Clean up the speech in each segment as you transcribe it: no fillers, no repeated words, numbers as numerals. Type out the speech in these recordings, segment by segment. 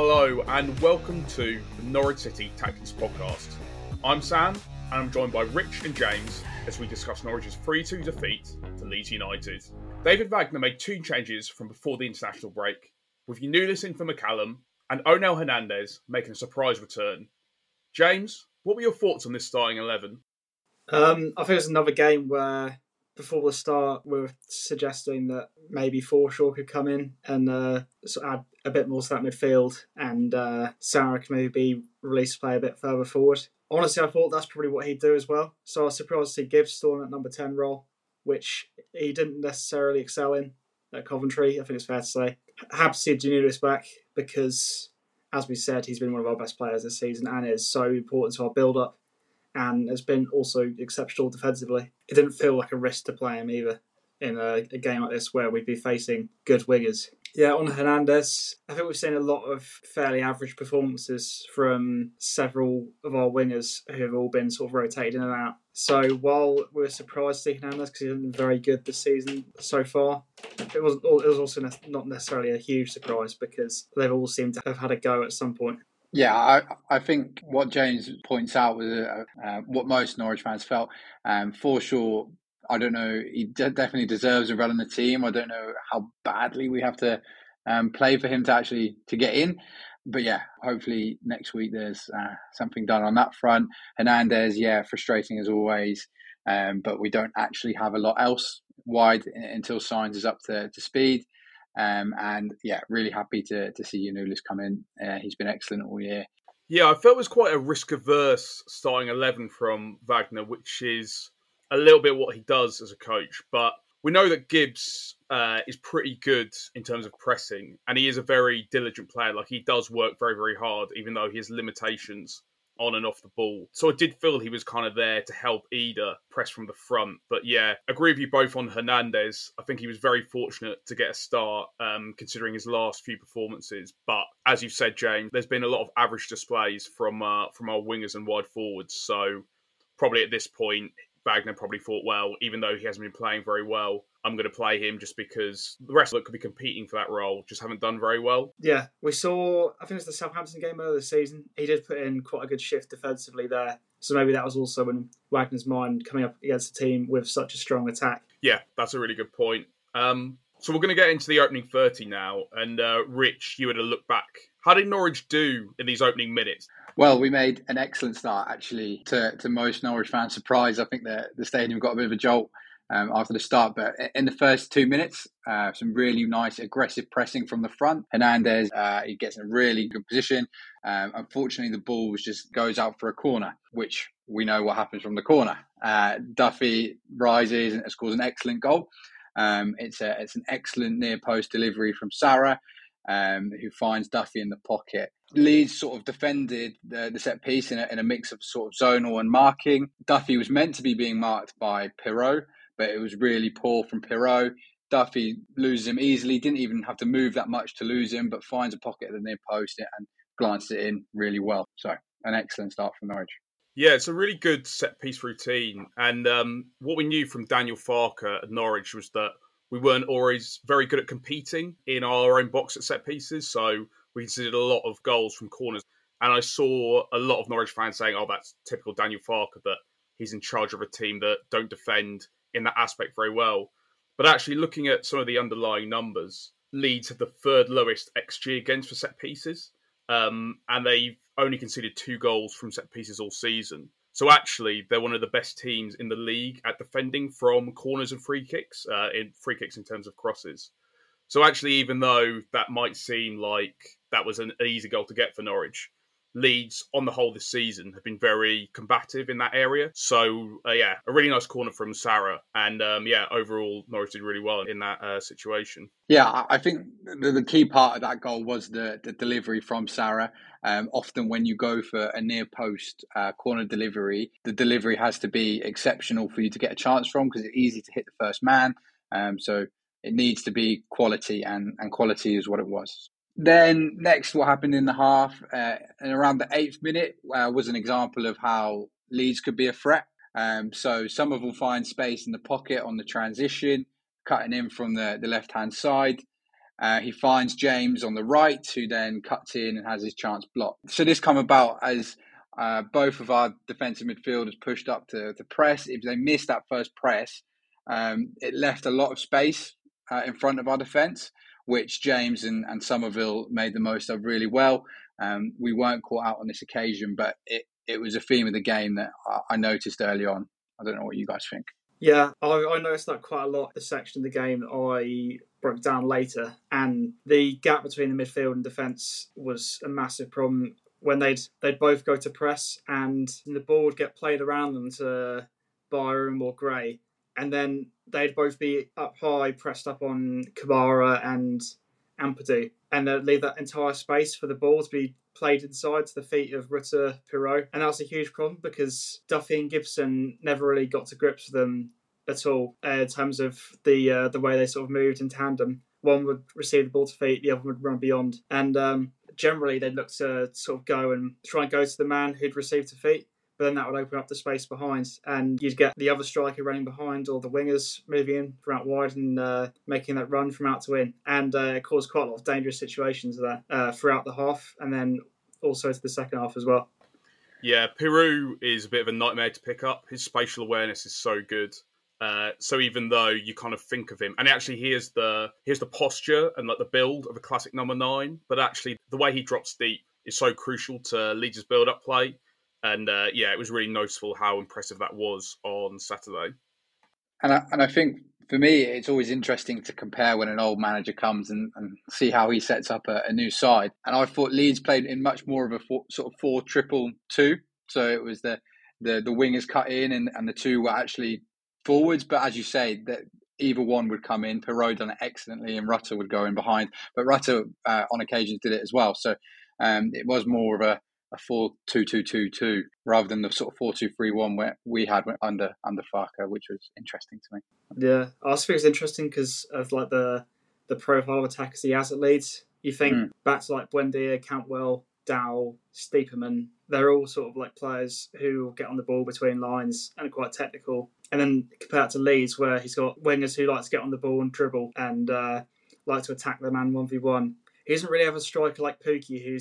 Hello and welcome to the Norwich City Tactics Podcast. I'm Sam and I'm joined by Rich and James as we discuss Norwich's 3-2 defeat to Leeds United. David Wagner made two changes from before the international break, with Giannoulis in for McCallum and Onel Hernández making a surprise return. James, what were your thoughts on this starting 11? I think it was another game where before the start, we were suggesting that maybe Forshaw could come in and sort of add a bit more to that midfield, and Sara could maybe be released to play a bit further forward. Honestly, I thought that's probably what he'd do as well. So I was surprised to see Gibbs still in that number 10 role, which he didn't necessarily excel in at Coventry, I think it's fair to say. Happy to see Giannoulis back because, as we said, he's been one of our best players this season and is so important to our build-up. And has been also exceptional defensively. It didn't feel like a risk to play him either in a game like this where we'd be facing good wingers. Yeah, on Hernández, I think we've seen a lot of fairly average performances from several of our wingers who have all been sort of rotated in and out. So while we're surprised to see Hernández because he's been very good this season so far, it was also not necessarily a huge surprise because they've all seemed to have had a go at some point. Yeah, I think what James points out was what most Norwich fans felt. Forshaw, I don't know, he definitely deserves a run on the team. I don't know how badly we have to play for him to get in. But yeah, hopefully next week there's something done on that front. Hernández, yeah, frustrating as always. But we don't actually have a lot else wide until Sainz is up to speed. And yeah, really happy to see Giannoulis come in. He's been excellent all year. Yeah, I felt it was quite a risk-averse starting 11 from Wagner, which is a little bit what he does as a coach. But we know that Gibbs is pretty good in terms of pressing, and he is a very diligent player. Like, he does work very, very hard, even though he has limitations on and off the ball. So I did feel he was kind of there to help Idah press from the front. But yeah, agree with you both on Hernández. I think he was very fortunate to get a start considering his last few performances. But as you've said, James, there's been a lot of average displays from our wingers and wide forwards. So probably at this point, Wagner probably thought, well, even though he hasn't been playing very well, I'm going to play him just because the rest of it could be competing for that role just haven't done very well. Yeah, we saw, I think it was the Southampton game earlier this season, he did put in quite a good shift defensively there. So maybe that was also in Wagner's mind coming up against a team with such a strong attack. Yeah, that's a really good point. So we're going to get into the opening 30 now. And Rich, you had a look back. How did Norwich do in these opening minutes? Well, we made an excellent start, actually, to most Norwich fans' surprise. I think the stadium got a bit of a jolt after the start. But in the first 2 minutes, some really nice aggressive pressing from the front. Hernández, he gets in a really good position. Unfortunately, the ball just goes out for a corner, which we know what happens from the corner. Duffy rises and scores an excellent goal. It's an excellent near post delivery from Sara, who finds Duffy in the pocket. Leeds sort of defended the set piece in a mix of sort of zonal and marking. Duffy was meant to be being marked by Piroe, but it was really poor from Piroe. Duffy loses him easily, didn't even have to move that much to lose him, but finds a pocket at the near post and glanced it in really well. So an excellent start from Norwich. Yeah, it's a really good set-piece routine. And what we knew from Daniel Farke at Norwich was that we weren't always very good at competing in our own box at set-pieces. So we considered a lot of goals from corners. And I saw a lot of Norwich fans saying, oh, that's typical Daniel Farke, that he's in charge of a team that don't defend in that aspect very well. But actually looking at some of the underlying numbers, Leeds have the third lowest XG against for set-pieces. And they've only conceded 2 goals from set pieces all season. So actually, they're one of the best teams in the league at defending from corners and free kicks in terms of crosses. So actually, even though that might seem like that was an easy goal to get for Norwich, Leeds, on the whole this season, have been very combative in that area. So, yeah, a really nice corner from Sara. And, yeah, overall, Norwich did really well in that situation. Yeah, I think the key part of that goal was the delivery from Sara. Often when you go for a near-post corner delivery, the delivery has to be exceptional for you to get a chance from because it's easy to hit the first man. So it needs to be quality, and quality is what it was. Then next, what happened in the half and around the 8th minute was an example of how Leeds could be a threat. So Summerville will find space in the pocket on the transition, cutting in from the left-hand side. He finds James on the right, who then cuts in and has his chance blocked. So this come about as both of our defensive midfielders pushed up to the press. If they missed that first press, it left a lot of space in front of our defence, which James and Summerville made the most of really well. We weren't caught out on this occasion, but it was a theme of the game that I noticed early on. I don't know what you guys think. Yeah, I noticed that quite a lot. The section of the game that I broke down later, and the gap between the midfield and defence was a massive problem. When they'd both go to press, and the ball would get played around them to Byram or Gray, and then they'd both be up high, pressed up on Kamara and Ampadu, and they'd leave that entire space for the ball to be played inside to the feet of Rutter, Piroe. And that was a huge problem because Duffy and Gibson never really got to grips with them at all in terms of the way they sort of moved in tandem. One would receive the ball to feet, the other would run beyond. And generally they'd look to sort of go and try and go to the man who'd received to feet, but then that would open up the space behind, and you'd get the other striker running behind or the wingers moving in from out wide and making that run from out to in. And it caused quite a lot of dangerous situations there, throughout the half and then also to the second half as well. Yeah, Piroe is a bit of a nightmare to pick up. His spatial awareness is so good. So even though you kind of think of him, and actually here's the posture and like the build of a classic number 9, but actually the way he drops deep is so crucial to Leeds' build-up play. And it was really noticeable how impressive that was on Saturday. And I think for me, it's always interesting to compare when an old manager comes and see how he sets up a new side. And I thought Leeds played in much more of a sort of 4-3-2. So it was the wingers cut in and the two were actually forwards. But as you say, that either one would come in. Piroe done it excellently and Rutter would go in behind. But Rutter on occasions did it as well. So it was more of a 4-2-2-2-2 rather than the sort of 4-2-3-1 where we had under Farke, which was interesting to me. Yeah, I also think it's interesting because of like the profile of attackers he has at Leeds. You think back to like Buendia, Cantwell, Dow, Steeperman. They're all sort of like players who get on the ball between lines and are quite technical. And then compared to Leeds, where he's got wingers who like to get on the ball and dribble and like to attack the man 1v1. He doesn't really have a striker like Pookie who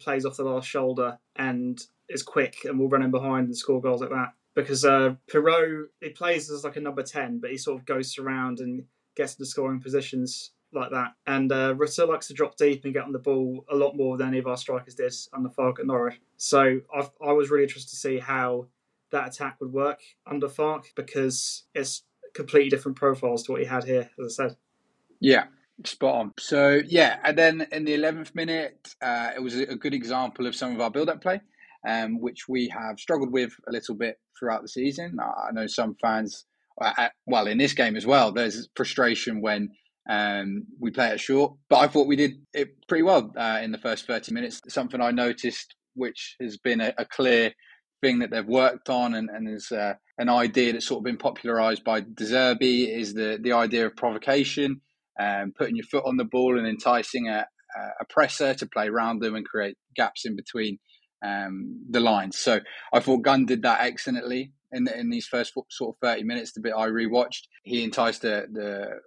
plays off the last shoulder and is quick and will run in behind and score goals like that. Because Piroe, he plays as like a number 10, but he sort of goes around and gets into scoring positions like that. And Rutter likes to drop deep and get on the ball a lot more than any of our strikers did under Farke at Norwich. So I was really interested to see how that attack would work under Farke because it's completely different profiles to what he had here, as I said. Yeah. Spot on. So, yeah, and then in the 11th minute, it was a good example of some of our build-up play, which we have struggled with a little bit throughout the season. I know some fans, in this game as well, there's frustration when we play it short. But I thought we did it pretty well in the first 30 minutes. Something I noticed, which has been a clear thing that they've worked on and is an idea that's sort of been popularised by De Zerbi, is the idea of provocation. Putting your foot on the ball and enticing a presser to play around them and create gaps in between the lines. So I thought Gunn did that excellently in these first sort of 30 minutes, the bit I rewatched. He enticed the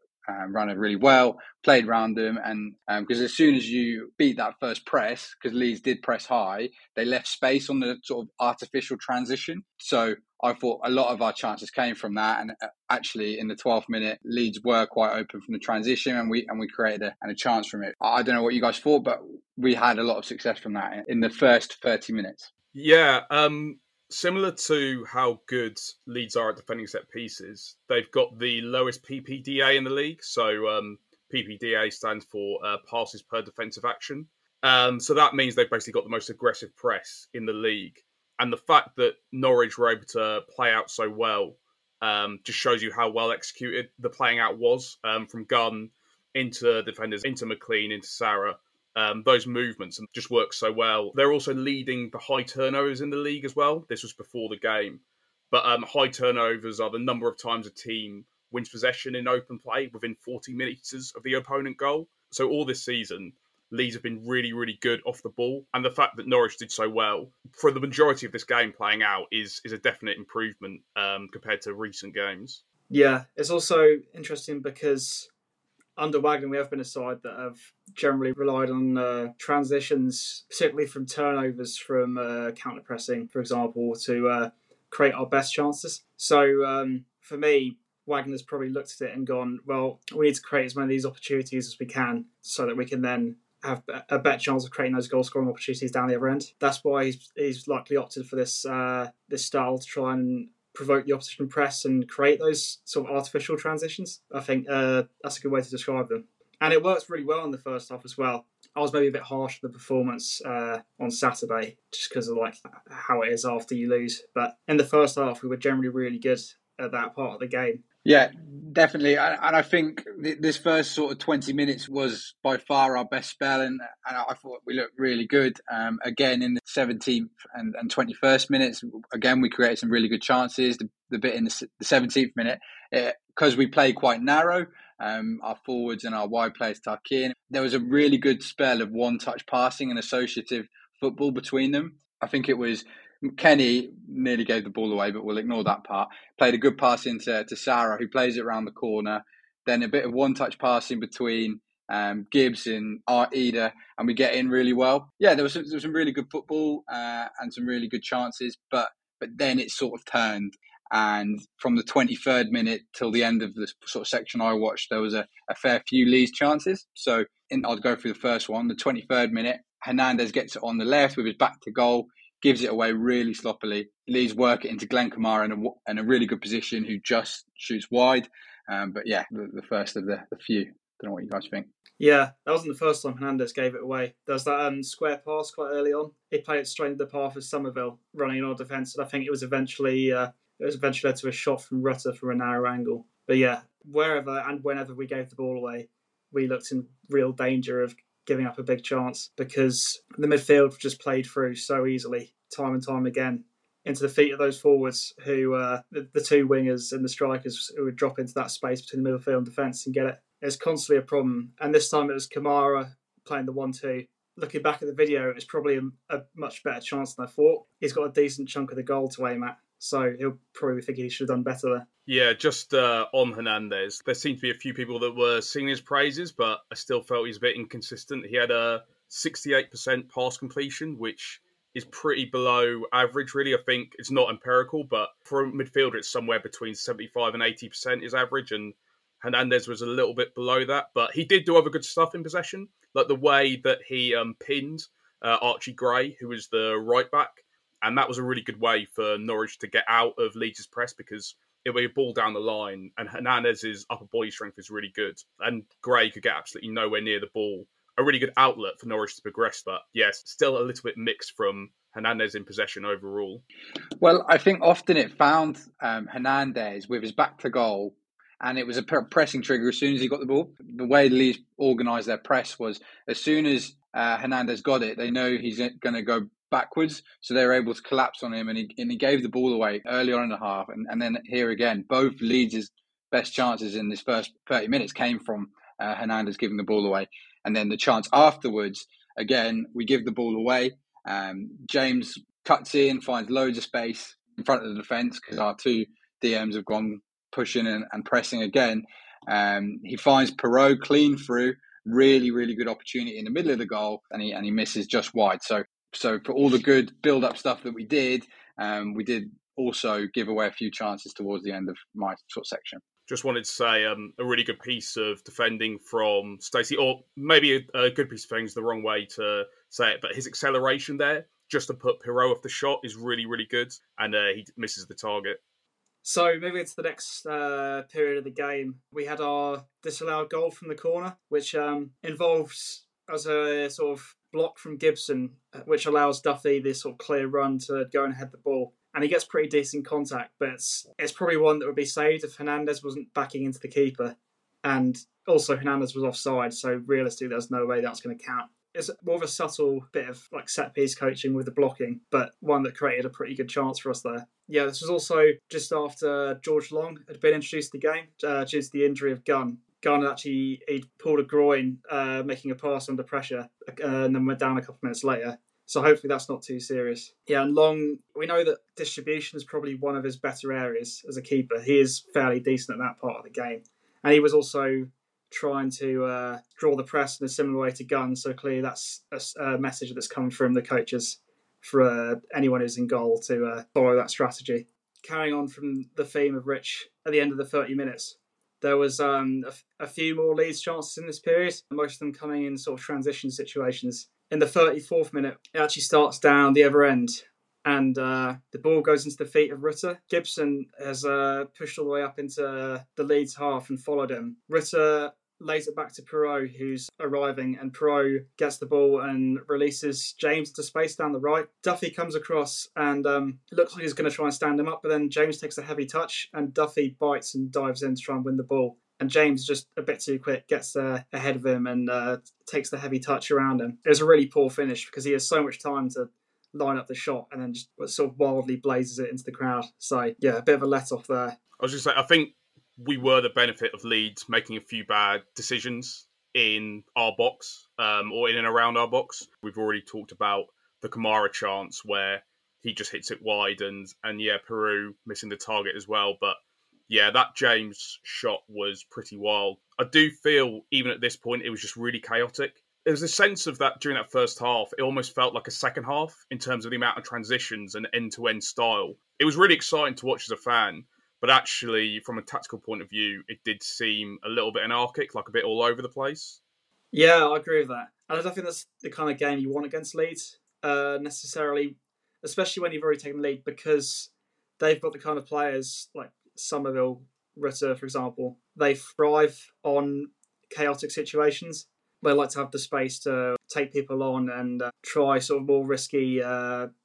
runner really well, played around them. And because as soon as you beat that first press, because Leeds did press high, they left space on the sort of artificial transition. So I thought a lot of our chances came from that, and actually in the 12th minute, Leeds were quite open from the transition, and we created a chance from it. I don't know what you guys thought, but we had a lot of success from that in the first 30 minutes. Yeah, similar to how good Leeds are at defending set pieces, they've got the lowest PPDA in the league. So PPDA stands for passes per defensive action. So that means they've basically got the most aggressive press in the league. And the fact that Norwich were able to play out so well just shows you how well executed the playing out was from Gunn into defenders, into McLean, into Sara. Those movements just work so well. They're also leading the high turnovers in the league as well. This was before the game. But high turnovers are the number of times a team wins possession in open play within 40 metres of the opponent goal. So all this season, Leeds have been really, really good off the ball. And the fact that Norwich did so well for the majority of this game playing out is a definite improvement compared to recent games. Yeah, it's also interesting because under Wagner, we have been a side that have generally relied on transitions, particularly from turnovers, from counter-pressing, for example, to create our best chances. So for me, Wagner's probably looked at it and gone, well, we need to create as many of these opportunities as we can so that we can then have a better chance of creating those goal-scoring opportunities down the other end. That's why he's likely opted for this this style, to try and provoke the opposition press and create those sort of artificial transitions. I think that's a good way to describe them. And it works really well in the first half as well. I was maybe a bit harsh on the performance on Saturday just because of like how it is after you lose. But in the first half, we were generally really good at that part of the game. Yeah, definitely. And I think this first sort of 20 minutes was by far our best spell. And I thought we looked really good. Again, in the 17th and 21st minutes, again, we created some really good chances. The bit in the 17th minute, because we played quite narrow, our forwards and our wide players tuck in. There was a really good spell of one-touch passing and associative football between them. I think it was... Kenny nearly gave the ball away, but we'll ignore that part. Played a good pass into Sara, who plays it around the corner. Then a bit of one-touch passing between Gibbs and Idah, and we get in really well. Yeah, there was some really good football and some really good chances, but then it sort of turned. And from the 23rd minute till the end of the sort of section I watched, there was a fair few Leeds chances. So I'll go through the first one. The 23rd minute, Hernández gets it on the left with his back to goal. Gives it away really sloppily. Leeds work it into Glenn Kamara in a really good position, who just shoots wide. But yeah, the first of the few. Don't know what you guys think. Yeah, that wasn't the first time Hernández gave it away. There was that square pass quite early on. He played it straight into the path of Summerville, running in our defence. And I think it was eventually led to a shot from Rutter from a narrow angle. But yeah, wherever and whenever we gave the ball away, we looked in real danger of giving up a big chance, because the midfield just played through so easily, time and time again, into the feet of those forwards who, the two wingers and the strikers who would drop into that space between the midfield and defence and get it. It's constantly a problem. And this time it was Kamara playing the 1-2. Looking back at the video, it's probably a much better chance than I thought. He's got a decent chunk of the goal to aim at. So he'll probably think he should have done better there. Yeah, just on Hernández, there seemed to be a few people that were singing his praises, but I still felt he's a bit inconsistent. He had a 68% pass completion, which is pretty below average, really. I think it's not empirical, but for a midfielder, it's somewhere between 75 and 80% is average, and Hernández was a little bit below that. But he did do other good stuff in possession, like the way that he pinned Archie Gray, who was the right-back. And that was a really good way for Norwich to get out of Leeds' press, because it was a ball down the line and Hernandez's upper body strength is really good. And Gray could get absolutely nowhere near the ball. A really good outlet for Norwich to progress. But yes, still a little bit mixed from Hernández in possession overall. Well, I think often it found Hernández with his back to goal, and it was a pressing trigger as soon as he got the ball. The way Leeds organised their press was, as soon as Hernández got it, they know he's going to go backwards, so they were able to collapse on him, and he gave the ball away early on in the half, and then here again, both Leeds' best chances in this first 30 minutes came from Hernández giving the ball away, and then the chance afterwards, again, we give the ball away, James cuts in, finds loads of space in front of the defence, because our two DMs have gone pushing and pressing again. He finds Piroe clean through, really, really good opportunity in the middle of the goal, and he misses just wide. So for all the good build-up stuff that we did also give away a few chances towards the end of my sort of section. Just wanted to say a really good piece of defending from Stacey, or maybe a good piece of things, the wrong way to say it, but his acceleration there, just to put Piroe off the shot, is really, really good, and he misses the target. So moving into the next period of the game, we had our disallowed goal from the corner, which involves, as a sort of block from Gibson, which allows Duffy this sort of clear run to go and head the ball. And he gets pretty decent contact, but it's probably one that would be saved if Hernández wasn't backing into the keeper. And also Hernández was offside, so realistically there's no way that's going to count. It's more of a subtle bit of like set-piece coaching with the blocking, but one that created a pretty good chance for us there. Yeah, this was also just after George Long had been introduced to the game due to the injury of Gunn. He pulled a groin making a pass under pressure and then went down a couple minutes later. So hopefully that's not too serious. Yeah, and Long, we know that distribution is probably one of his better areas as a keeper. He is fairly decent at that part of the game. And he was also trying to draw the press in a similar way to Gunn. So clearly that's a message that's come from the coaches for anyone who's in goal to follow that strategy. Carrying on from the theme of Rich, at the end of the 30 minutes, there was a few more Leeds chances in this period, most of them coming in sort of transition situations. In the 34th minute, it actually starts down the other end, and the ball goes into the feet of Rutter. Gibson has pushed all the way up into the Leeds half and followed him. Rutter lays it back to Piroe, who's arriving, and Piroe gets the ball and releases James to space down the right. Duffy comes across and it looks like he's going to try and stand him up, but then James takes a heavy touch and Duffy bites and dives in to try and win the ball. And James, just a bit too quick, gets there ahead of him and takes the heavy touch around him. It was a really poor finish because he has so much time to line up the shot and then just sort of wildly blazes it into the crowd. So, yeah, a bit of a let-off there. I was just like, I think we were the benefit of Leeds making a few bad decisions in our box or in and around our box. We've already talked about the Kamara chance where he just hits it wide and yeah, Piroe missing the target as well. But yeah, that James shot was pretty wild. I do feel even at this point, it was just really chaotic. There was a sense of that during that first half. It almost felt like a second half in terms of the amount of transitions and end-to-end style. It was really exciting to watch as a fan. But actually, from a tactical point of view, it did seem a little bit anarchic, like a bit all over the place. Yeah, I agree with that. And I don't think that's the kind of game you want against Leeds, necessarily, especially when you've already taken the lead, because they've got the kind of players like Summerville, Rutter, for example. They thrive on chaotic situations. They like to have the space to take people on and try sort of more risky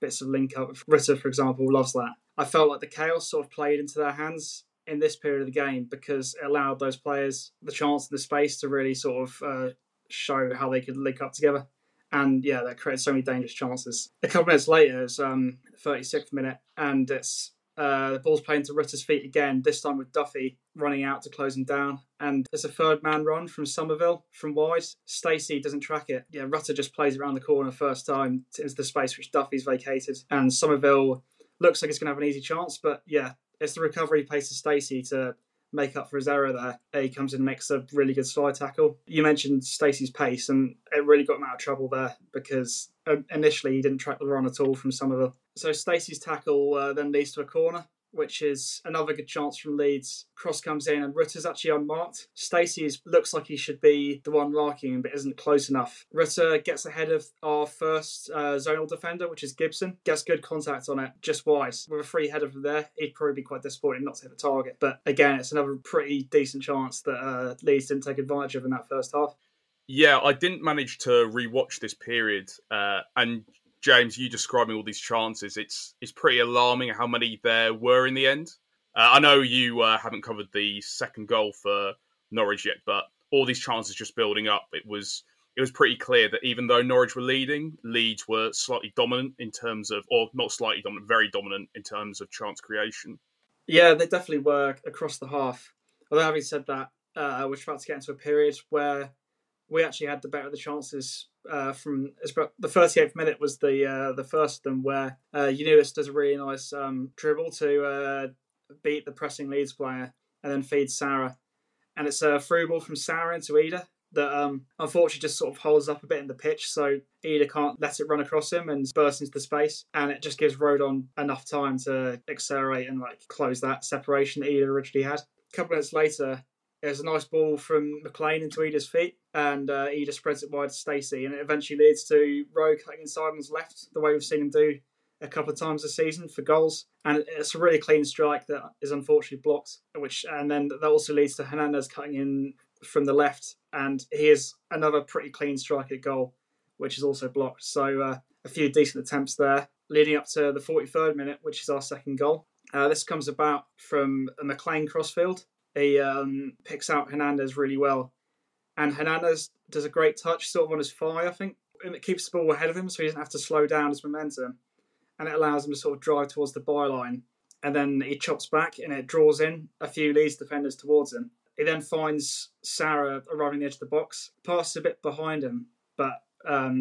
bits of link-up. Rutter, for example, loves that. I felt like the chaos sort of played into their hands in this period of the game because it allowed those players the chance and the space to really sort of show how they could link up together. And yeah, that created so many dangerous chances. A couple of minutes later, it's the 36th minute, and it's the ball's played to Rutter's feet again, this time with Duffy running out to close him down. And there's a third man run from Summerville from wide. Stacey doesn't track it. Yeah, Rutter just plays around the corner first time into the space which Duffy's vacated. And Summerville looks like it's going to have an easy chance, but yeah, it's the recovery pace of Stacey to make up for his error there. He comes in and makes a really good slide tackle. You mentioned Stacey's pace, and it really got him out of trouble there because initially he didn't track the run at all from Summerville. So Stacey's tackle then leads to a corner, which is another good chance from Leeds. Cross comes in and Rutter's actually unmarked. Stacey looks like he should be the one marking him, but isn't close enough. Rutter gets ahead of our first zonal defender, which is Gibson. Gets good contact on it, just wide. With a free header from there, he'd probably be quite disappointed not to hit the target. But again, it's another pretty decent chance that Leeds didn't take advantage of in that first half. Yeah, I didn't manage to rewatch this period. And James, you describing all these chances, it's pretty alarming how many there were in the end. I know you haven't covered the second goal for Norwich yet, but all these chances just building up. It was pretty clear that even though Norwich were leading, Leeds were slightly dominant in terms of, or not slightly dominant, very dominant in terms of chance creation. Yeah, they definitely were across the half. Although having said that, we're about to get into a period where we actually had the better of the chances. From the 38th minute was the first of them where Giannoulis does a really nice dribble to beat the pressing Leeds player and then feeds Sara, and it's a through ball from Sara into Idah that unfortunately just sort of holds up a bit in the pitch, so Idah can't let it run across him and bursts into the space, and it just gives Rodon enough time to accelerate and like close that separation that Idah originally had. A couple of minutes later, there's a nice ball from McLean into Idah's feet, and Idah spreads it wide to Stacey, and it eventually leads to Rowe cutting inside on his left, the way we've seen him do a couple of times this season for goals. And it's a really clean strike that is unfortunately blocked, and then that also leads to Hernandez cutting in from the left, and he is another pretty clean strike at goal, which is also blocked. So a few decent attempts there, leading up to the 43rd minute, which is our second goal. This comes about from a McLean crossfield. He picks out Hernandez really well. And Hernandez does a great touch sort of on his thigh, I think. And it keeps the ball ahead of him so he doesn't have to slow down his momentum. And it allows him to sort of drive towards the byline. And then he chops back and it draws in a few Leeds defenders towards him. He then finds Sara arriving at the edge of the box. Passes a bit behind him. But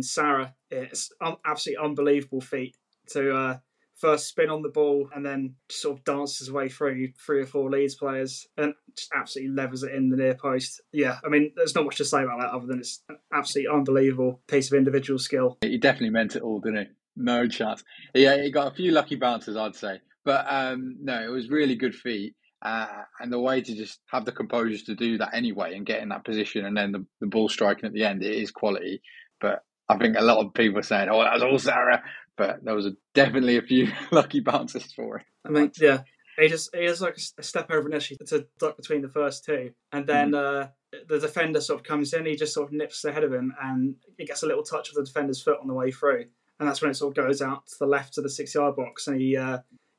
Sara, it's absolutely unbelievable feat to first spin on the ball and then sort of dances away through three or four Leeds players and just absolutely levers it in the near post. Yeah, I mean, there's not much to say about that other than it's an absolutely unbelievable piece of individual skill. He definitely meant it all, didn't he? No chance. Yeah, he got a few lucky bounces, I'd say. But no, it was really good feet. And the way to just have the composure to do that anyway and get in that position and then the ball striking at the end, it is quality. But I think a lot of people are saying, oh, that was all Sara. But there was definitely a few lucky bounces for him. I mean, yeah, he just like a step over initially to duck between the first two. And then the defender sort of comes in, he just sort of nips ahead of him and he gets a little touch of the defender's foot on the way through. And that's when it sort of goes out to the left of the 6-yard box and he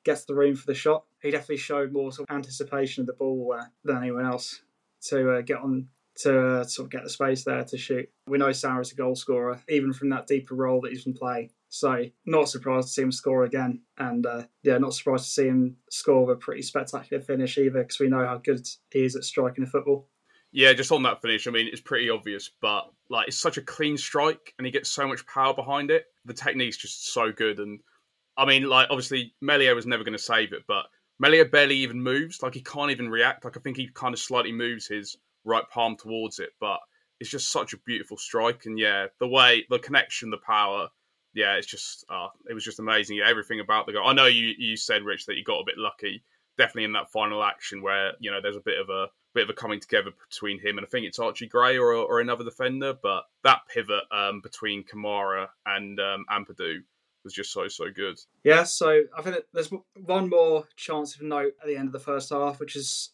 gets the room for the shot. He definitely showed more sort of anticipation of the ball than anyone else to get on to sort of get the space there to shoot. We know Sara's a goal scorer, even from that deeper role that he's been playing. So not surprised to see him score again. And yeah, not surprised to see him score with a pretty spectacular finish either, because we know how good he is at striking the football. Yeah, just on that finish, I mean, it's pretty obvious, but like it's such a clean strike and he gets so much power behind it. The technique's just so good. And I mean, like obviously Meslier was never going to save it, but Meslier barely even moves. Like he can't even react. Like I think he kind of slightly moves his right palm towards it, but it's just such a beautiful strike. And yeah, the way, the connection, the power, yeah, it's just it was just amazing. Yeah, everything about the goal. I know you said, Rich, that you got a bit lucky, definitely in that final action where you know there's a bit of a coming together between him and I think it's Archie Gray or another defender, but that pivot between Kamara and Ampadu was just so good. Yeah, so I think that there's one more chance of note at the end of the first half, which is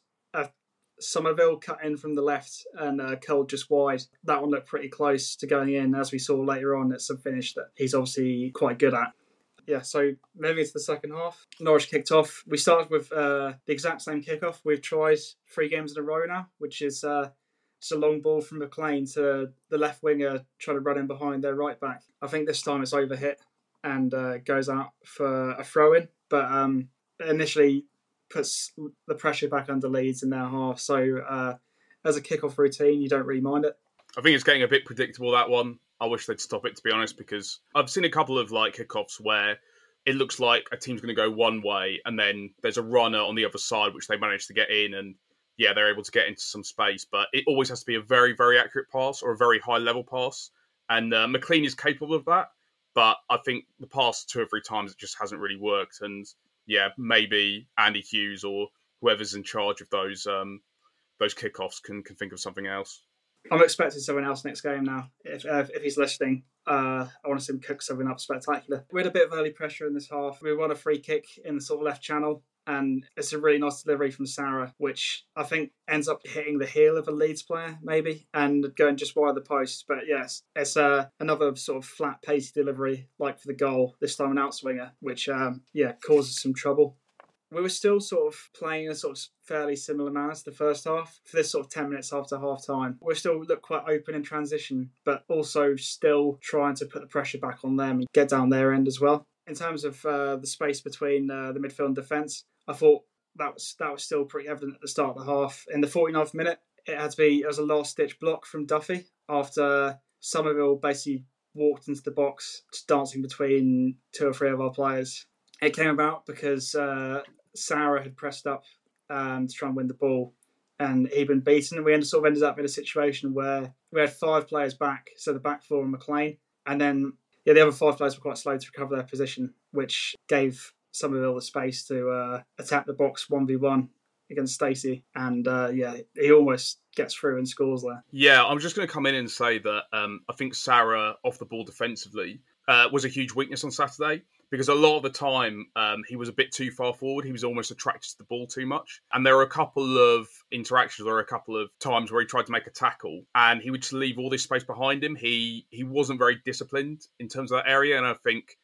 Summerville cut in from the left and curled just wide. That one looked pretty close to going in, as we saw later on. It's a finish that he's obviously quite good at. Yeah, so moving into the second half, Norwich kicked off. We started with the exact same kickoff we've tried 3 games in a row now, which is just a long ball from McLean to the left winger trying to run in behind their right back. I think this time it's overhit and goes out for a throw-in, but initially puts the pressure back under Leeds in their half. So as a kickoff routine, you don't really mind it. I think it's getting a bit predictable, that one. I wish they'd stop it, to be honest, because I've seen a couple of like kickoffs where it looks like a team's going to go one way and then there's a runner on the other side, which they manage to get in. And yeah, they're able to get into some space, but it always has to be a very, very accurate pass or a very high level pass. And McLean is capable of that. But I think the past 2 or 3 times, it just hasn't really worked. And yeah, maybe Andy Hughes or whoever's in charge of those kickoffs can think of something else. I'm expecting someone else next game now. If he's listening, I want to see him cook something up spectacular. We had a bit of early pressure in this half. We won a free kick in the sort of left channel, and it's a really nice delivery from Sara, which I think ends up hitting the heel of a Leeds player, maybe, and going just wide of the post. But yes, it's another sort of flat, pacey delivery, like for the goal, this time an outswinger, which causes some trouble. We were still sort of playing in a sort of fairly similar manner to the first half. For this sort of 10 minutes after half-time, we still looked quite open in transition, but also still trying to put the pressure back on them and get down their end as well. In terms of the space between the midfield and defence, I thought that was still pretty evident at the start of the half. In the 49th minute, it was a last-ditch block from Duffy after Summerville basically walked into the box, just dancing between 2 or 3 of our players. It came about because Sara had pressed up to try and win the ball, and he'd been beaten. And we ended up in a situation where we had 5 players back, so the back four and McLean, and then the other 5 players were quite slow to recover their position, which gave Summerville the space to attack the box 1v1 against Stacey, and he almost gets through and scores there. Yeah, I'm just going to come in and say that I think Sara off the ball defensively was a huge weakness on Saturday. Because a lot of the time, he was a bit too far forward. He was almost attracted to the ball too much. And there were a couple of interactions or a couple of times where he tried to make a tackle and he would just leave all this space behind him. He wasn't very disciplined in terms of that area. And I think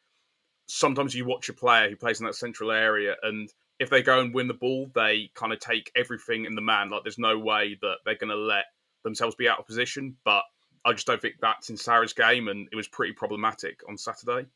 sometimes you watch a player who plays in that central area, and if they go and win the ball, they kind of take everything in the man. Like there's no way that they're going to let themselves be out of position. But I just don't think that's in Sara's game. And it was pretty problematic on Saturday.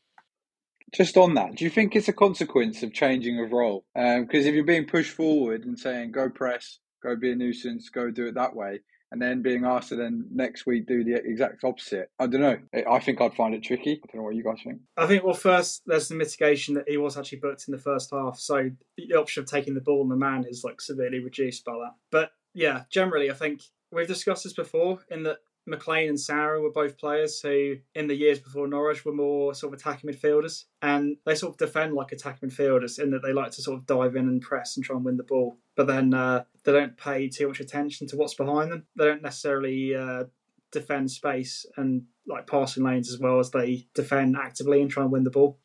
Just on that, do you think it's a consequence of changing of role? Because if you're being pushed forward and saying, go press, go be a nuisance, go do it that way, and then being asked to then next week do the exact opposite. I don't know. I think I'd find it tricky. I don't know what you guys think. I think, well, first, there's the mitigation that he was actually booked in the first half. So the option of taking the ball and the man is like severely reduced by that. But yeah, generally, I think we've discussed this before in that McLean and Sara were both players who, in the years before Norwich, were more sort of attacking midfielders. And they sort of defend like attacking midfielders in that they like to sort of dive in and press and try and win the ball. But then they don't pay too much attention to what's behind them. They don't necessarily defend space and like passing lanes as well as they defend actively and try and win the ball.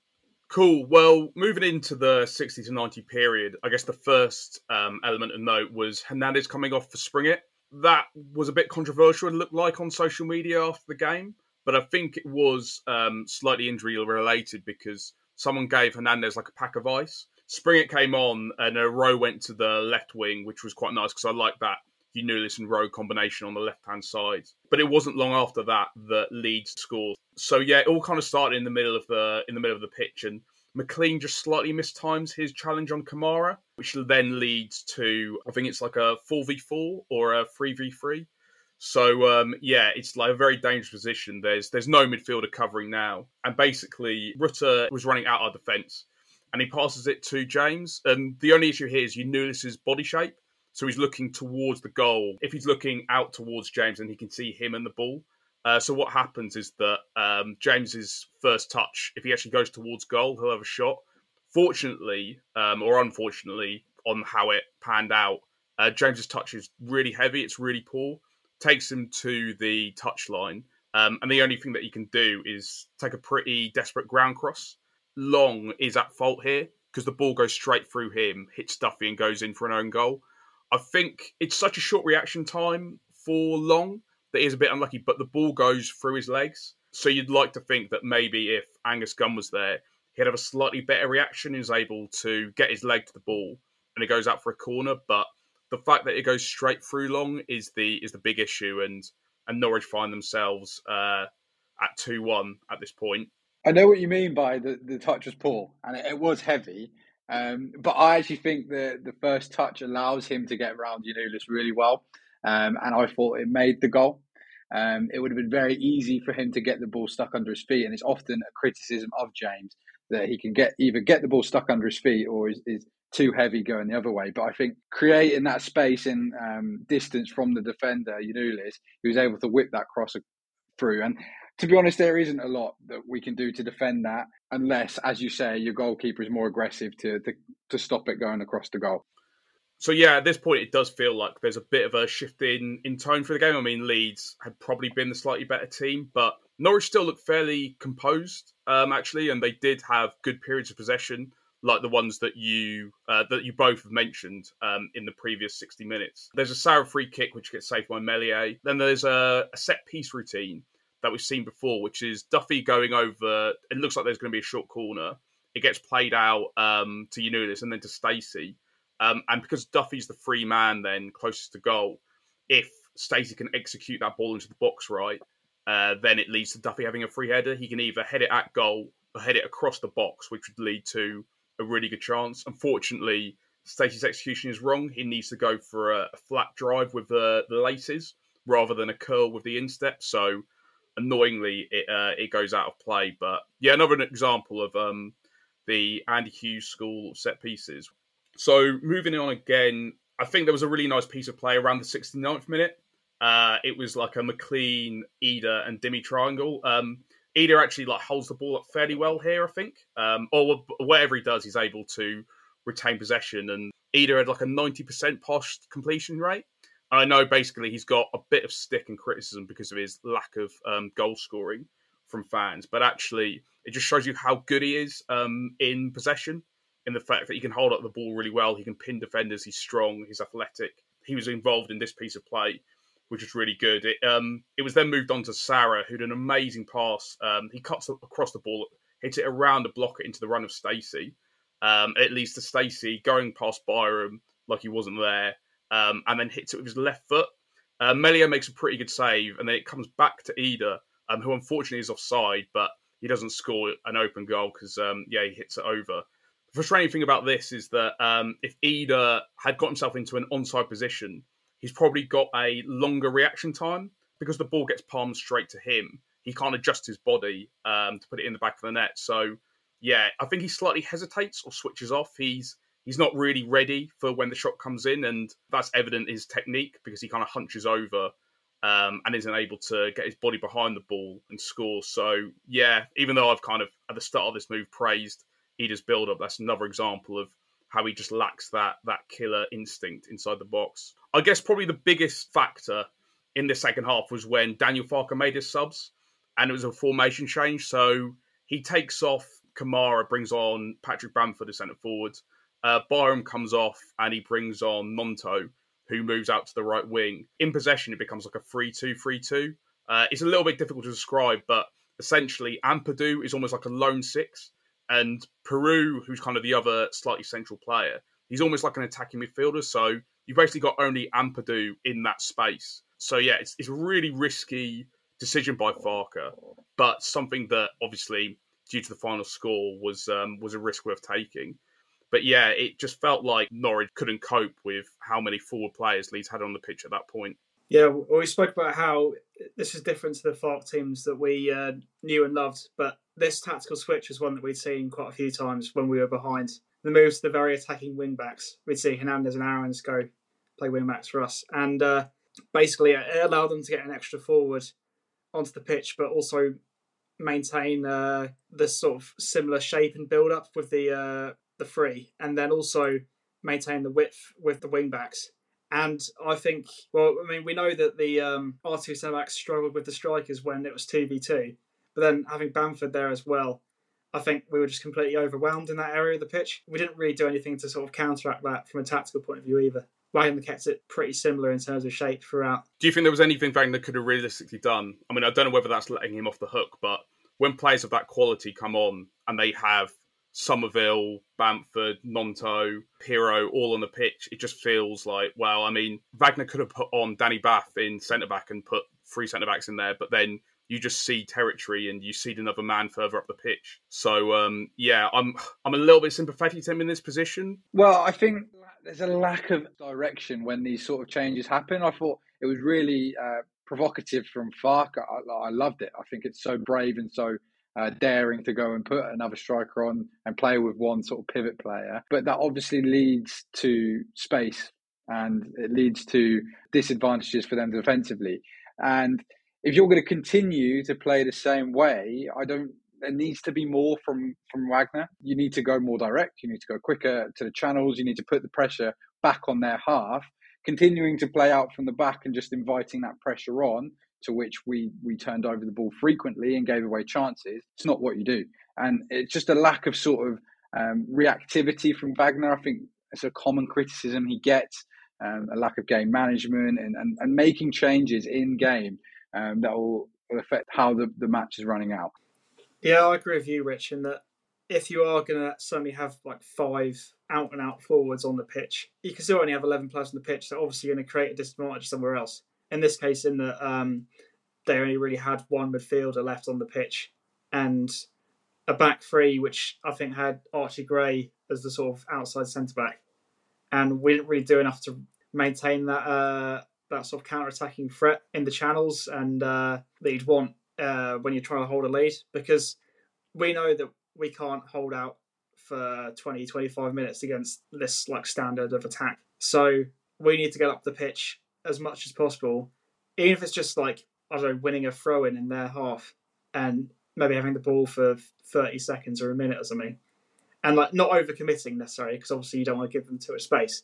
Cool. Well, moving into the 60 to 90 period, I guess the first element of note was Hernández coming off for Springett. That was a bit controversial, it looked like, on social media after the game. But I think it was slightly injury-related because someone gave Hernández like a pack of ice. Springett came on and Rowe went to the left wing, which was quite nice because I like that Giannoulis and Rowe combination on the left-hand side. But it wasn't long after that that Leeds scored. So, yeah, it all kind of started in the middle of the pitch. And McLean just slightly mistimes his challenge on Kamara, which then leads to, I think it's like a 4v4 or a 3v3. So, yeah, it's like a very dangerous position. There's no midfielder covering now. And basically, Rutter was running out our defence and he passes it to James. And the only issue here is Giannoulis' body shape. So he's looking towards the goal. If he's looking out towards James, then he can see him and the ball. So what happens is that James's first touch, if he actually goes towards goal, he'll have a shot. Fortunately, or unfortunately, on how it panned out, James's touch is really heavy. It's really poor. Takes him to the touchline. And the only thing that he can do is take a pretty desperate ground cross. Long is at fault here because the ball goes straight through him, hits Duffy and goes in for an own goal. I think it's such a short reaction time for Long. That is a bit unlucky, but the ball goes through his legs. So you'd like to think that maybe if Angus Gunn was there, he'd have a slightly better reaction. He's able to get his leg to the ball and it goes out for a corner. But the fact that it goes straight through Long is the big issue. And Norwich find themselves at 2-1 at this point. I know what you mean by the touch was poor and it was heavy. But I actually think the first touch allows him to get around Giannoulis really well. And I thought it made the goal. It would have been very easy for him to get the ball stuck under his feet. And it's often a criticism of James that he can either get the ball stuck under his feet or is too heavy going the other way. But I think creating that space and distance from the defender, Giannoulis, he was able to whip that cross through. And to be honest, there isn't a lot that we can do to defend that unless, as you say, your goalkeeper is more aggressive to stop it going across the goal. So, yeah, at this point, it does feel like there's a bit of a shift in tone for the game. I mean, Leeds had probably been the slightly better team, but Norwich still looked fairly composed, actually, and they did have good periods of possession, like the ones that you both have mentioned in the previous 60 minutes. There's a Sara free kick, which gets saved by Meslier. Then there's a set-piece routine that we've seen before, which is Duffy going over. It looks like there's going to be a short corner. It gets played out to Giannoulis and then to Stacey. And because Duffy's the free man then closest to goal, if Stacey can execute that ball into the box right, then it leads to Duffy having a free header. He can either head it at goal or head it across the box, which would lead to a really good chance. Unfortunately, Stacey's execution is wrong. He needs to go for a flat drive with the laces rather than a curl with the instep. So, annoyingly, it goes out of play. But, yeah, another example of the Andy Hughes school of set pieces. So moving on again, I think there was a really nice piece of play around the 69th minute. It was like a McLean, Idah and Dimi triangle. Idah actually like holds the ball up fairly well here, I think. Or whatever he does, he's able to retain possession. And Idah had like a 90% past completion rate. And I know basically he's got a bit of stick and criticism because of his lack of goal scoring from fans. But actually, it just shows you how good he is in possession. In the fact that he can hold up the ball really well, he can pin defenders, he's strong, he's athletic. He was involved in this piece of play, which is really good. It was then moved on to Sara, who had an amazing pass. He cuts across the ball, hits it around the blocker into the run of Stacey. It leads to Stacey going past Byram like he wasn't there, and then hits it with his left foot. Meslier makes a pretty good save, and then it comes back to Idah, who unfortunately is offside, but he doesn't score an open goal because, he hits it over. The frustrating thing about this is that if Idah had got himself into an onside position, he's probably got a longer reaction time because the ball gets palmed straight to him. He can't adjust his body to put it in the back of the net. So, yeah, I think he slightly hesitates or switches off. He's not really ready for when the shot comes in, and that's evident in his technique because he kind of hunches over and isn't able to get his body behind the ball and score. So, yeah, even though I've kind of, at the start of this move, praised Idah's build-up, that's another example of how he just lacks that killer instinct inside the box. I guess probably the biggest factor in the second half was when Daniel Farke made his subs, and it was a formation change. So he takes off Kamara, brings on Patrick Bamford as centre-forward. Byram comes off and he brings on Gnonto, who moves out to the right wing. In possession, it becomes like a 3-2-3-2. It's a little bit difficult to describe, but essentially Ampadu is almost like a lone six, and Piroe, who's kind of the other slightly central player, he's almost like an attacking midfielder. So you've basically got only Ampadu in that space. So yeah, it's a really risky decision by Farke, but something that obviously, due to the final score, was a risk worth taking. But yeah, it just felt like Norwich couldn't cope with how many forward players Leeds had on the pitch at that point. Yeah, we spoke about how this is different to the Farke teams that we knew and loved, but this tactical switch was one that we'd seen quite a few times when we were behind. The moves to the very attacking wing-backs. We'd see Hernandez and Aarons go play wing-backs for us. And basically, it allowed them to get an extra forward onto the pitch, but also maintain this sort of similar shape and build-up with the three, and then also maintain the width with the wing backs. And I think, we know that the R2 centre backs struggled with the strikers when it was 2v2, but then having Bamford there as well, I think we were just completely overwhelmed in that area of the pitch. We didn't really do anything to sort of counteract that from a tactical point of view either. Wagner kept it pretty similar in terms of shape throughout. Do you think there was anything Wagner could have realistically done? I mean, I don't know whether that's letting him off the hook, but when players of that quality come on and they have Summerville, Bamford, Gnonto, Piroe, all on the pitch, it just feels like, Wagner could have put on Danny Bath in centre-back and put three centre-backs in there, but then you just see territory and you see another man further up the pitch. So, I'm a little bit sympathetic to him in this position. Well, I think there's a lack of direction when these sort of changes happen. I thought it was really provocative from Farke. I loved it. I think it's so brave and so daring to go and put another striker on and play with one sort of pivot player. But that obviously leads to space and it leads to disadvantages for them defensively. And if you're going to continue to play the same way, there needs to be more from Wagner. You need to go more direct. You need to go quicker to the channels. You need to put the pressure back on their half, continuing to play out from the back and just inviting that pressure on, to which we turned over the ball frequently and gave away chances. It's not what you do. And it's just a lack of sort of reactivity from Wagner. I think it's a common criticism he gets, a lack of game management and making changes in game that will affect how the match is running out. Yeah, I agree with you, Rich, in that if you are going to suddenly have like five out-and-out forwards on the pitch, you can still only have 11 players on the pitch, so obviously you're going to create a disadvantage somewhere else. In this case, in that they only really had one midfielder left on the pitch and a back three, which I think had Archie Gray as the sort of outside centre-back. And we didn't really do enough to maintain that sort of counter-attacking threat in the channels and that you'd want when you're trying to hold a lead, because we know that we can't hold out for 20, 25 minutes against this like standard of attack. So we need to get up the pitch as much as possible, even if it's just like, winning a throw-in in their half and maybe having the ball for 30 seconds or a minute or something. And like not overcommitting necessarily, because obviously you don't want to give them too much space,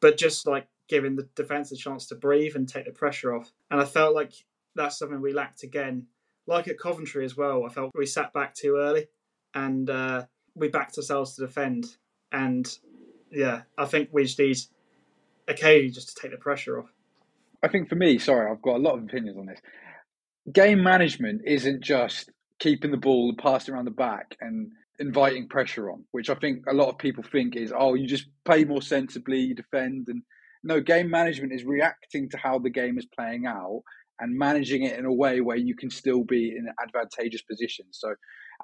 but just like giving the defence a chance to breathe and take the pressure off. And I felt like that's something we lacked again. Like at Coventry as well, I felt we sat back too early and we backed ourselves to defend. And yeah, I think we just need occasionally just to take the pressure off. I think for me, I've got a lot of opinions on this. Game management isn't just keeping the ball, passing around the back and inviting pressure on, which I think a lot of people think is, you just play more sensibly, you defend. And no, game management is reacting to how the game is playing out and managing it in a way where you can still be in an advantageous position. So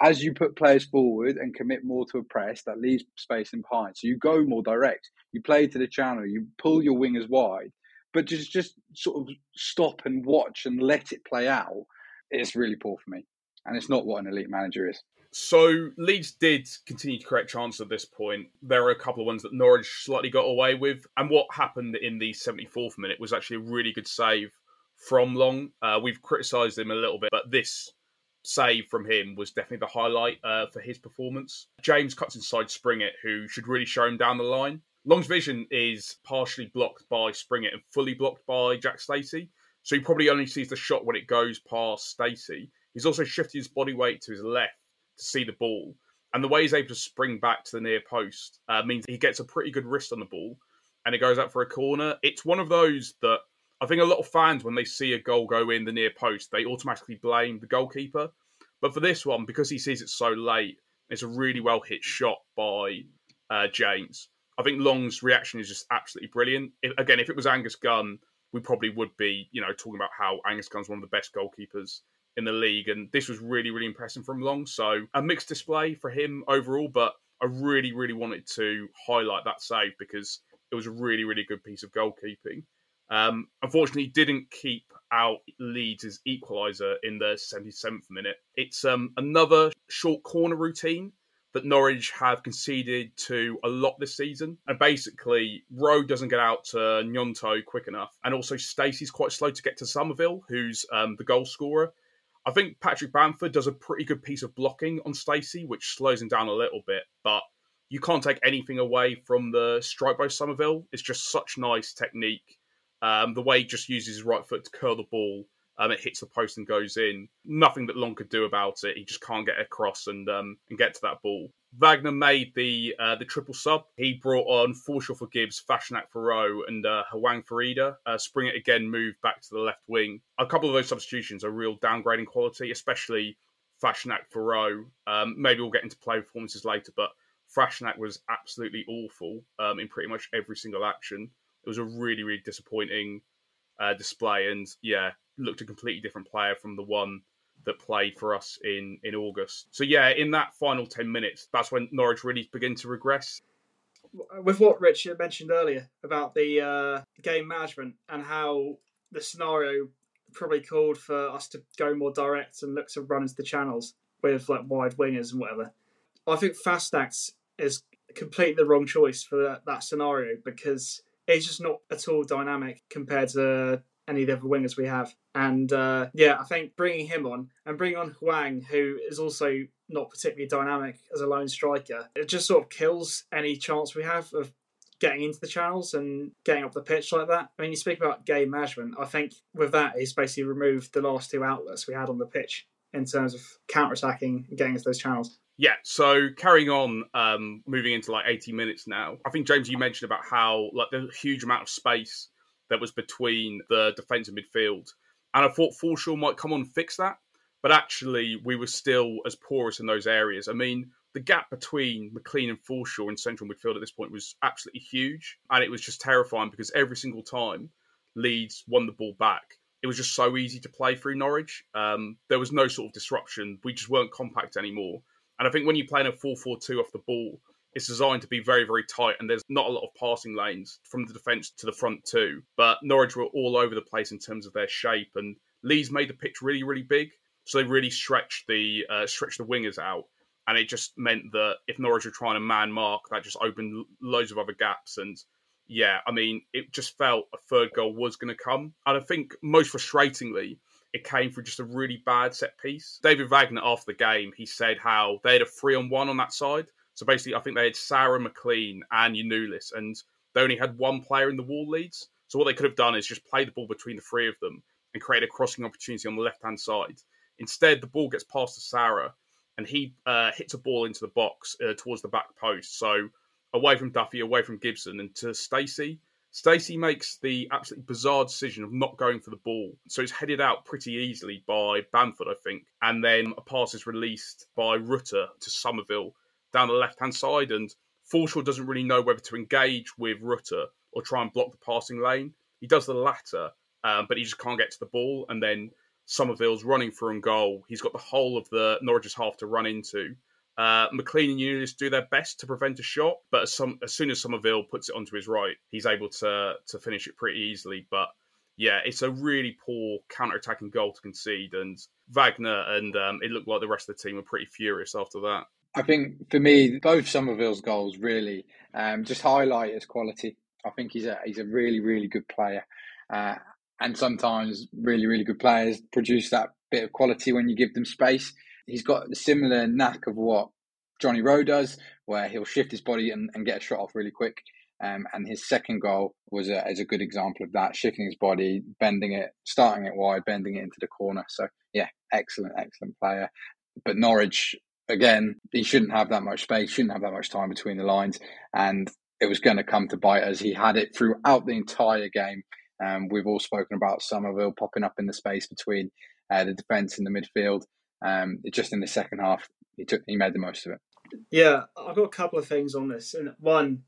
as you put players forward and commit more to a press, that leaves space in behind. So you go more direct, you play to the channel, you pull your wingers wide, But to just sort of stop and watch and let it play out, it's really poor for me. And it's not what an elite manager is. So Leeds did continue to create chances at this point. There are a couple of ones that Norwich slightly got away with. And what happened in the 74th minute was actually a really good save from Long. We've criticised him a little bit, but this save from him was definitely the highlight for his performance. James cuts inside Springett, who should really show him down the line. Long's vision is partially blocked by Springett and fully blocked by Jack Stacey. So he probably only sees the shot when it goes past Stacey. He's also shifted his body weight to his left to see the ball. And the way he's able to spring back to the near post means he gets a pretty good wrist on the ball and it goes out for a corner. It's one of those that I think a lot of fans, when they see a goal go in the near post, they automatically blame the goalkeeper. But for this one, because he sees it so late, it's a really well hit shot by James. I think Long's reaction is just absolutely brilliant. If it was Angus Gunn, we probably would be, talking about how Angus Gunn's one of the best goalkeepers in the league. And this was really, really impressive from Long. So a mixed display for him overall, but I really, really wanted to highlight that save because it was a really, really good piece of goalkeeping. Unfortunately, he didn't keep out Leeds' equaliser in the 77th minute. It's another short corner routine that Norwich have conceded to a lot this season. And basically, Rowe doesn't get out to Gnonto quick enough. And also, Stacey's quite slow to get to Summerville, who's the goal scorer. I think Patrick Bamford does a pretty good piece of blocking on Stacey, which slows him down a little bit. But you can't take anything away from the strike by Summerville. It's just such nice technique. The way he just uses his right foot to curl the ball, it hits the post and goes in. Nothing that Long could do about it. He just can't get across and get to that ball. Wagner made the triple sub. He brought on Forshaw for Gibbs, Fassnacht for Rowe, and Hwang for Idah. Springett again moved back to the left wing. A couple of those substitutions are real downgrading quality, especially Fassnacht for Rowe. Maybe we'll get into play performances later, but Fassnacht was absolutely awful in pretty much every single action. It was a really, really disappointing display and, looked a completely different player from the one that played for us in August. So, in that final 10 minutes, that's when Norwich really begin to regress. With what Richard mentioned earlier about the game management and how the scenario probably called for us to go more direct and look to run into the channels with wide wingers and whatever, I think Fassnacht is completely the wrong choice for that scenario because it's just not at all dynamic compared to any of the other wingers we have. And I think bringing him on and bringing on Hwang, who is also not particularly dynamic as a lone striker, it just sort of kills any chance we have of getting into the channels and getting up the pitch like that. I mean, you speak about game management. I think with that, he's basically removed the last two outlets we had on the pitch in terms of counter-attacking and getting into those channels. Yeah, so carrying on, moving into 80 minutes now. I think, James, you mentioned about how the huge amount of space that was between the defence and midfield. And I thought Forshaw might come on and fix that. But actually, we were still as porous in those areas. I mean, the gap between McLean and Forshaw in central midfield at this point was absolutely huge. And it was just terrifying because every single time Leeds won the ball back, it was just so easy to play through Norwich. There was no sort of disruption. We just weren't compact anymore. And I think when you play in a 4-4-2 off the ball, it's designed to be very, very tight. And there's not a lot of passing lanes from the defence to the front two. But Norwich were all over the place in terms of their shape. And Leeds made the pitch really, really big. So they really stretched the wingers out. And it just meant that if Norwich were trying to man-mark, that just opened loads of other gaps. And it just felt a third goal was going to come. And I think most frustratingly, it came from just a really bad set piece. David Wagner, after the game, he said how they had a 3-on-1 on that side. So basically, I think they had Sara, McLean and Giannoulis, and they only had one player in the wall Leeds. So what they could have done is just play the ball between the three of them and create a crossing opportunity on the left-hand side. Instead, the ball gets passed to Sara, and he hits a ball into the box towards the back post. So away from Duffy, away from Gibson, and to Stacey. Stacey makes the absolutely bizarre decision of not going for the ball. So he's headed out pretty easily by Bamford, I think. And then a pass is released by Rutter to Summerville down the left-hand side. And Forshaw doesn't really know whether to engage with Rutter or try and block the passing lane. He does the latter, but he just can't get to the ball. And then Summerville's running for a goal. He's got the whole of the Norwich's half to run into. McLean and Giannoulis do their best to prevent a shot, but as soon as Summerville puts it onto his right, he's able to finish it pretty easily. But yeah, it's a really poor counter-attacking goal to concede, and Wagner and it looked like the rest of the team were pretty furious after that. I think for me, both Summerville's goals really just highlight his quality. I think he's a really, really good player. And sometimes really, really good players produce that bit of quality when you give them space. He's got the similar knack of what Johnny Rowe does, where he'll shift his body and get a shot off really quick. And his second goal is a good example of that, shifting his body, bending it, starting it wide, bending it into the corner. So, yeah, excellent player. But Norwich, again, he shouldn't have that much space, shouldn't have that much time between the lines. And it was going to come to bite us. He had it throughout the entire game. We've all spoken about Summerville popping up in the space between the defence and the midfield. Just in the second half, he made the most of it. Yeah, I've got a couple of things on this. And one,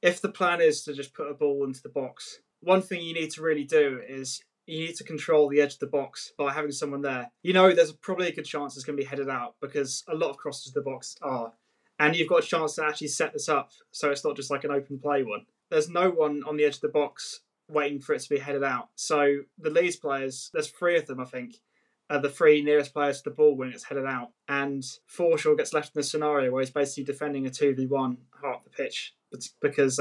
if the plan is to just put a ball into the box, one thing you need to really do is you need to control the edge of the box by having someone there. You know, there's probably a good chance it's going to be headed out because a lot of crosses to the box are. And you've got a chance to actually set this up so it's not just like an open play one. There's no one on the edge of the box waiting for it to be headed out. So the Leeds players, there's three of them, I think, are the three nearest players to the ball when it's headed out. And Forshaw gets left in the scenario where he's basically defending a 2v1 half the pitch because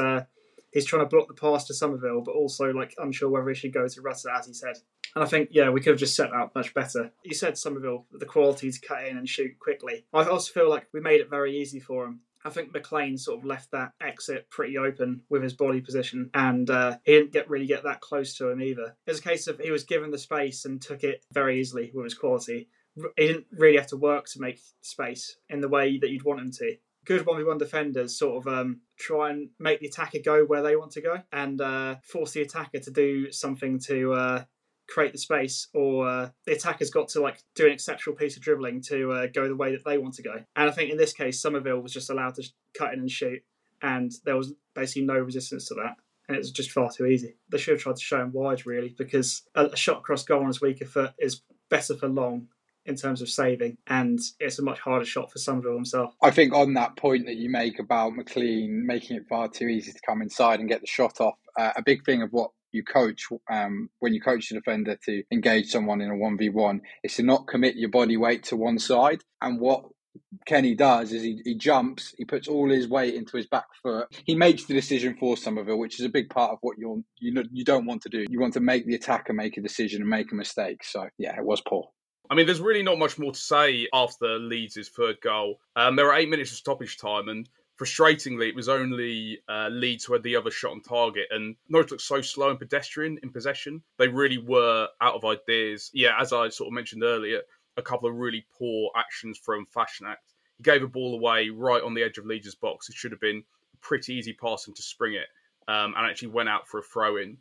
he's trying to block the pass to Summerville, but also like unsure whether he should go to Rutter, as he said. And I think, yeah, we could have just set that up much better. You said Summerville, the quality to cut in and shoot quickly. I also feel like we made it very easy for him. I think McLean sort of left that exit pretty open with his body position, and he didn't really get that close to him either. It's a case of he was given the space and took it very easily with his quality. He didn't really have to work to make space in the way that you'd want him to. Good 1v1 defenders sort of try and make the attacker go where they want to go and force the attacker to do something to create the space, or the attacker's got to like do an exceptional piece of dribbling to go the way that they want to go. And I think in this case, Summerville was just allowed to cut in and shoot, and there was basically no resistance to that, and it was just far too easy. They should have tried to show him wide, really, because a shot across goal on his weaker foot is better for Long in terms of saving, and it's a much harder shot for Summerville himself. I think on that point that you make about McLean making it far too easy to come inside and get the shot off, a big thing of what you coach when you coach the defender to engage someone in a 1v1 is to not commit your body weight to one side. And what Kenny does is he jumps, he puts all his weight into his back foot. He makes the decision for Summerville, which is a big part of what you don't want to do. You want to make the attacker make a decision and make a mistake. So yeah, it was poor. I mean, there's really not much more to say after Leeds' third goal. There were 8 minutes of stoppage time, and frustratingly, it was only Leeds who had the other shot on target, and Norwich looked so slow and pedestrian in possession. They really were out of ideas. Yeah, as I sort of mentioned earlier, a couple of really poor actions from Fassnacht. He gave a ball away right on the edge of Leeds' box. It should have been a pretty easy passing to Springett, and actually went out for a throw-in.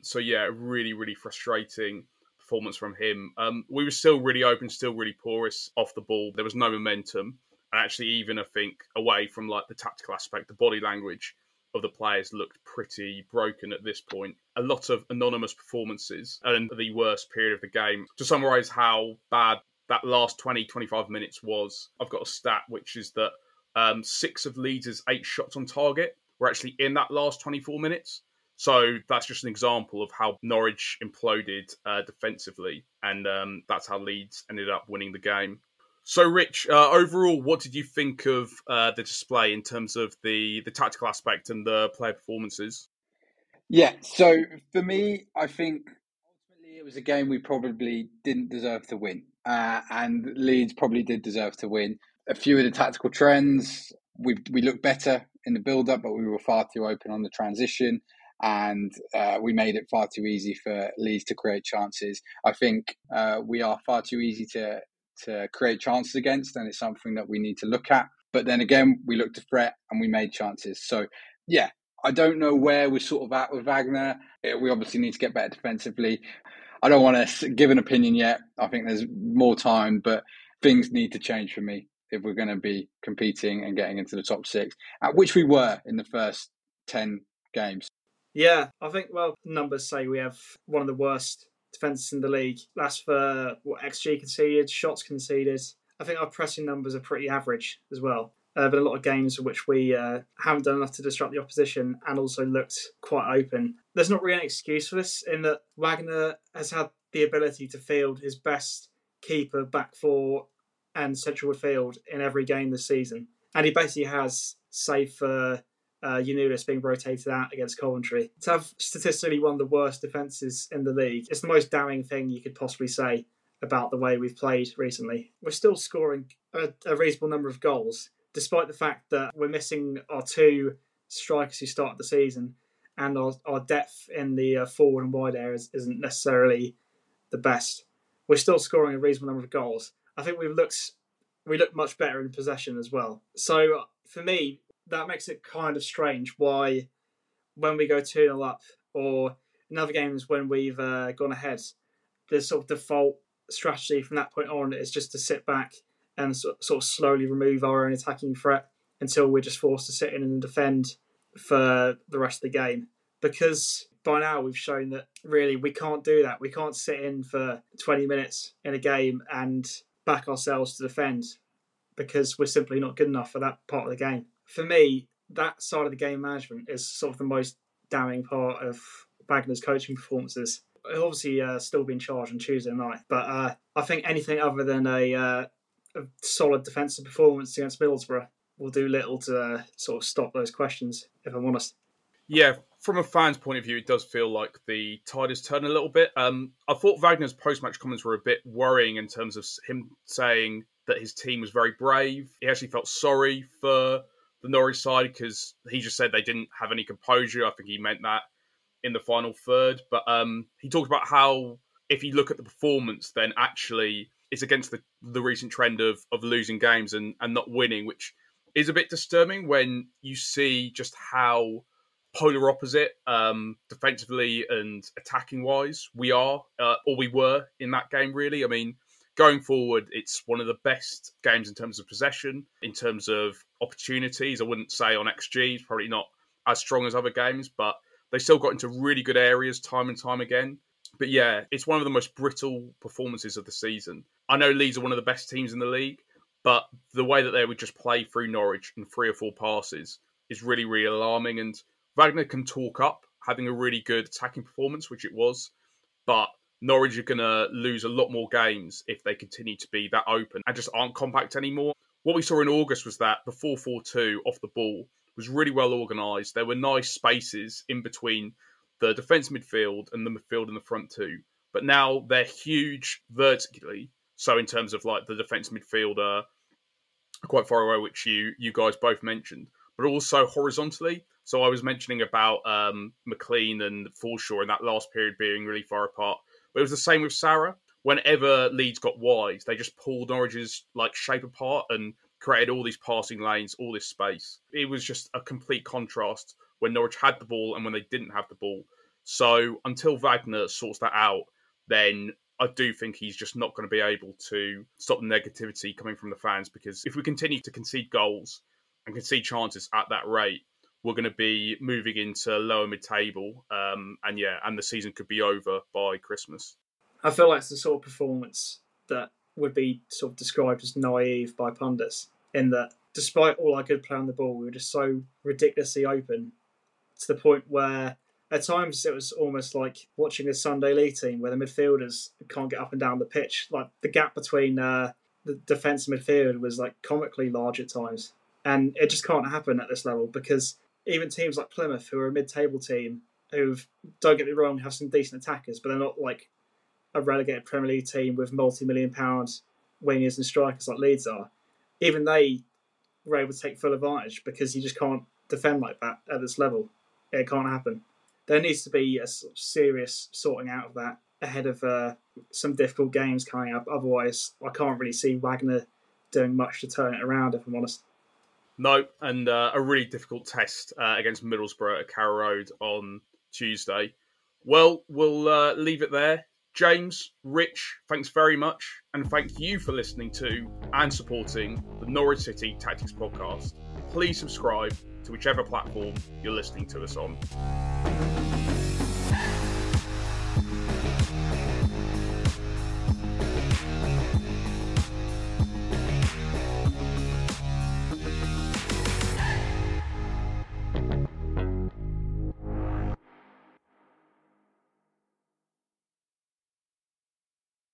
So yeah, really, really frustrating performance from him. We were still really open, still really porous off the ball. There was no momentum. And actually, even I think away from like the tactical aspect, the body language of the players looked pretty broken at this point. A lot of anonymous performances and the worst period of the game. To summarise how bad that last 20-25 minutes was, I've got a stat which is that 6 of Leeds' 8 shots on target were actually in that last 24 minutes. So that's just an example of how Norwich imploded defensively, and that's how Leeds ended up winning the game. So, Rich, overall, what did you think of the display in terms of the tactical aspect and the player performances? Yeah, so for me, I think ultimately it was a game we probably didn't deserve to win. And Leeds probably did deserve to win. A few of the tactical trends, we looked better in the build-up, but we were far too open on the transition. And we made it far too easy for Leeds to create chances. I think we are far too easy to create chances against, and it's something that we need to look at. But then again, we looked to threat and we made chances. So yeah, I don't know where we're sort of at with Wagner. We obviously need to get better defensively. I don't want to give an opinion yet. I think there's more time, but things need to change for me if we're going to be competing and getting into the top 6, at which we were in the first 10 games. Yeah, I think, well, numbers say we have one of the worst defences in the league. That's for what XG conceded, shots conceded. I I think our pressing numbers are pretty average as well. There have been a lot of games in which we haven't done enough to disrupt the opposition and also looked quite open. There's not really an excuse for this in that Wagner has had the ability to field his best keeper, back four and central midfield in every game this season. And he basically has, save for Giannoulis being rotated out against Coventry, to have statistically one of the worst defences in the league. It's the most damning thing you could possibly say about the way we've played recently. We're still scoring a reasonable number of goals, despite the fact that we're missing our two strikers who started the season, and our depth in the forward and wide areas isn't necessarily the best. We're still scoring a reasonable number of goals. I think we look much better in possession as well. So for me, that makes it kind of strange why, when we go 2-0 up, or in other games when we've gone ahead, the sort of default strategy from that point on is just to sit back and sort of slowly remove our own attacking threat until we're just forced to sit in and defend for the rest of the game. Because by now we've shown that really we can't do that. We can't sit in for 20 minutes in a game and back ourselves to defend because we're simply not good enough for that part of the game. For me, that side of the game management is sort of the most damning part of Wagner's coaching performances. He'll obviously still be in charge on Tuesday night, but I think anything other than a solid defensive performance against Middlesbrough will do little to sort of stop those questions, if I'm honest. Yeah, from a fan's point of view, it does feel like the tide has turned a little bit. I thought Wagner's post-match comments were a bit worrying in terms of him saying that his team was very brave. He actually felt sorry for the Norwich side because he just said they didn't have any composure. I think he meant that in the final third. But he talked about how, if you look at the performance, then actually it's against the recent trend of losing games and not winning, which is a bit disturbing when you see just how polar opposite defensively and attacking wise we are, or we were in that game, really. I mean, going forward, it's one of the best games in terms of possession, in terms of opportunities. I wouldn't say on XG, it's probably not as strong as other games, but they still got into really good areas time and time again. But yeah, it's one of the most brittle performances of the season. I know Leeds are one of the best teams in the league, but the way that they would just play through Norwich in three or four passes is really, really alarming. And Wagner can talk up having a really good attacking performance, which it was, but Norwich are going to lose a lot more games if they continue to be that open and just aren't compact anymore. What we saw in August was that the 4-4-2 off the ball was really well organised. There were nice spaces in between the defence midfield and the midfield in the front two. But now they're huge vertically. So in terms of like the defence midfielder, quite far away, which you guys both mentioned, but also horizontally. So I was mentioning about McLean and Forshaw in that last period being really far apart. But it was the same with Sara. Whenever Leeds got wide, they just pulled Norwich's like shape apart and created all these passing lanes, all this space. It was just a complete contrast when Norwich had the ball and when they didn't have the ball. So until Wagner sorts that out, then I do think he's just not going to be able to stop the negativity coming from the fans, because if we continue to concede goals and concede chances at that rate, we're going to be moving into lower mid-table. And the season could be over by Christmas. I feel like it's the sort of performance that would be sort of described as naive by pundits, in that despite all our good play on the ball, we were just so ridiculously open to the point where at times it was almost like watching a Sunday league team where the midfielders can't get up and down the pitch. Like the gap between the defence and midfield was like comically large at times. And it just can't happen at this level, because even teams like Plymouth, who are a mid-table team, who, don't get me wrong, have some decent attackers, but they're not like a relegated Premier League team with multi-million-pound wingers and strikers like Leeds are. Even they were able to take full advantage, because you just can't defend like that at this level. It can't happen. There needs to be a serious sorting out of that ahead of some difficult games coming up. Otherwise, I can't really see Wagner doing much to turn it around, if I'm honest. No, and a really difficult test against Middlesbrough at Carrow Road on Tuesday. Well, we'll leave it there. James, Rich, thanks very much. And thank you for listening to and supporting the Norwich City Tactics Podcast. Please subscribe to whichever platform you're listening to us on.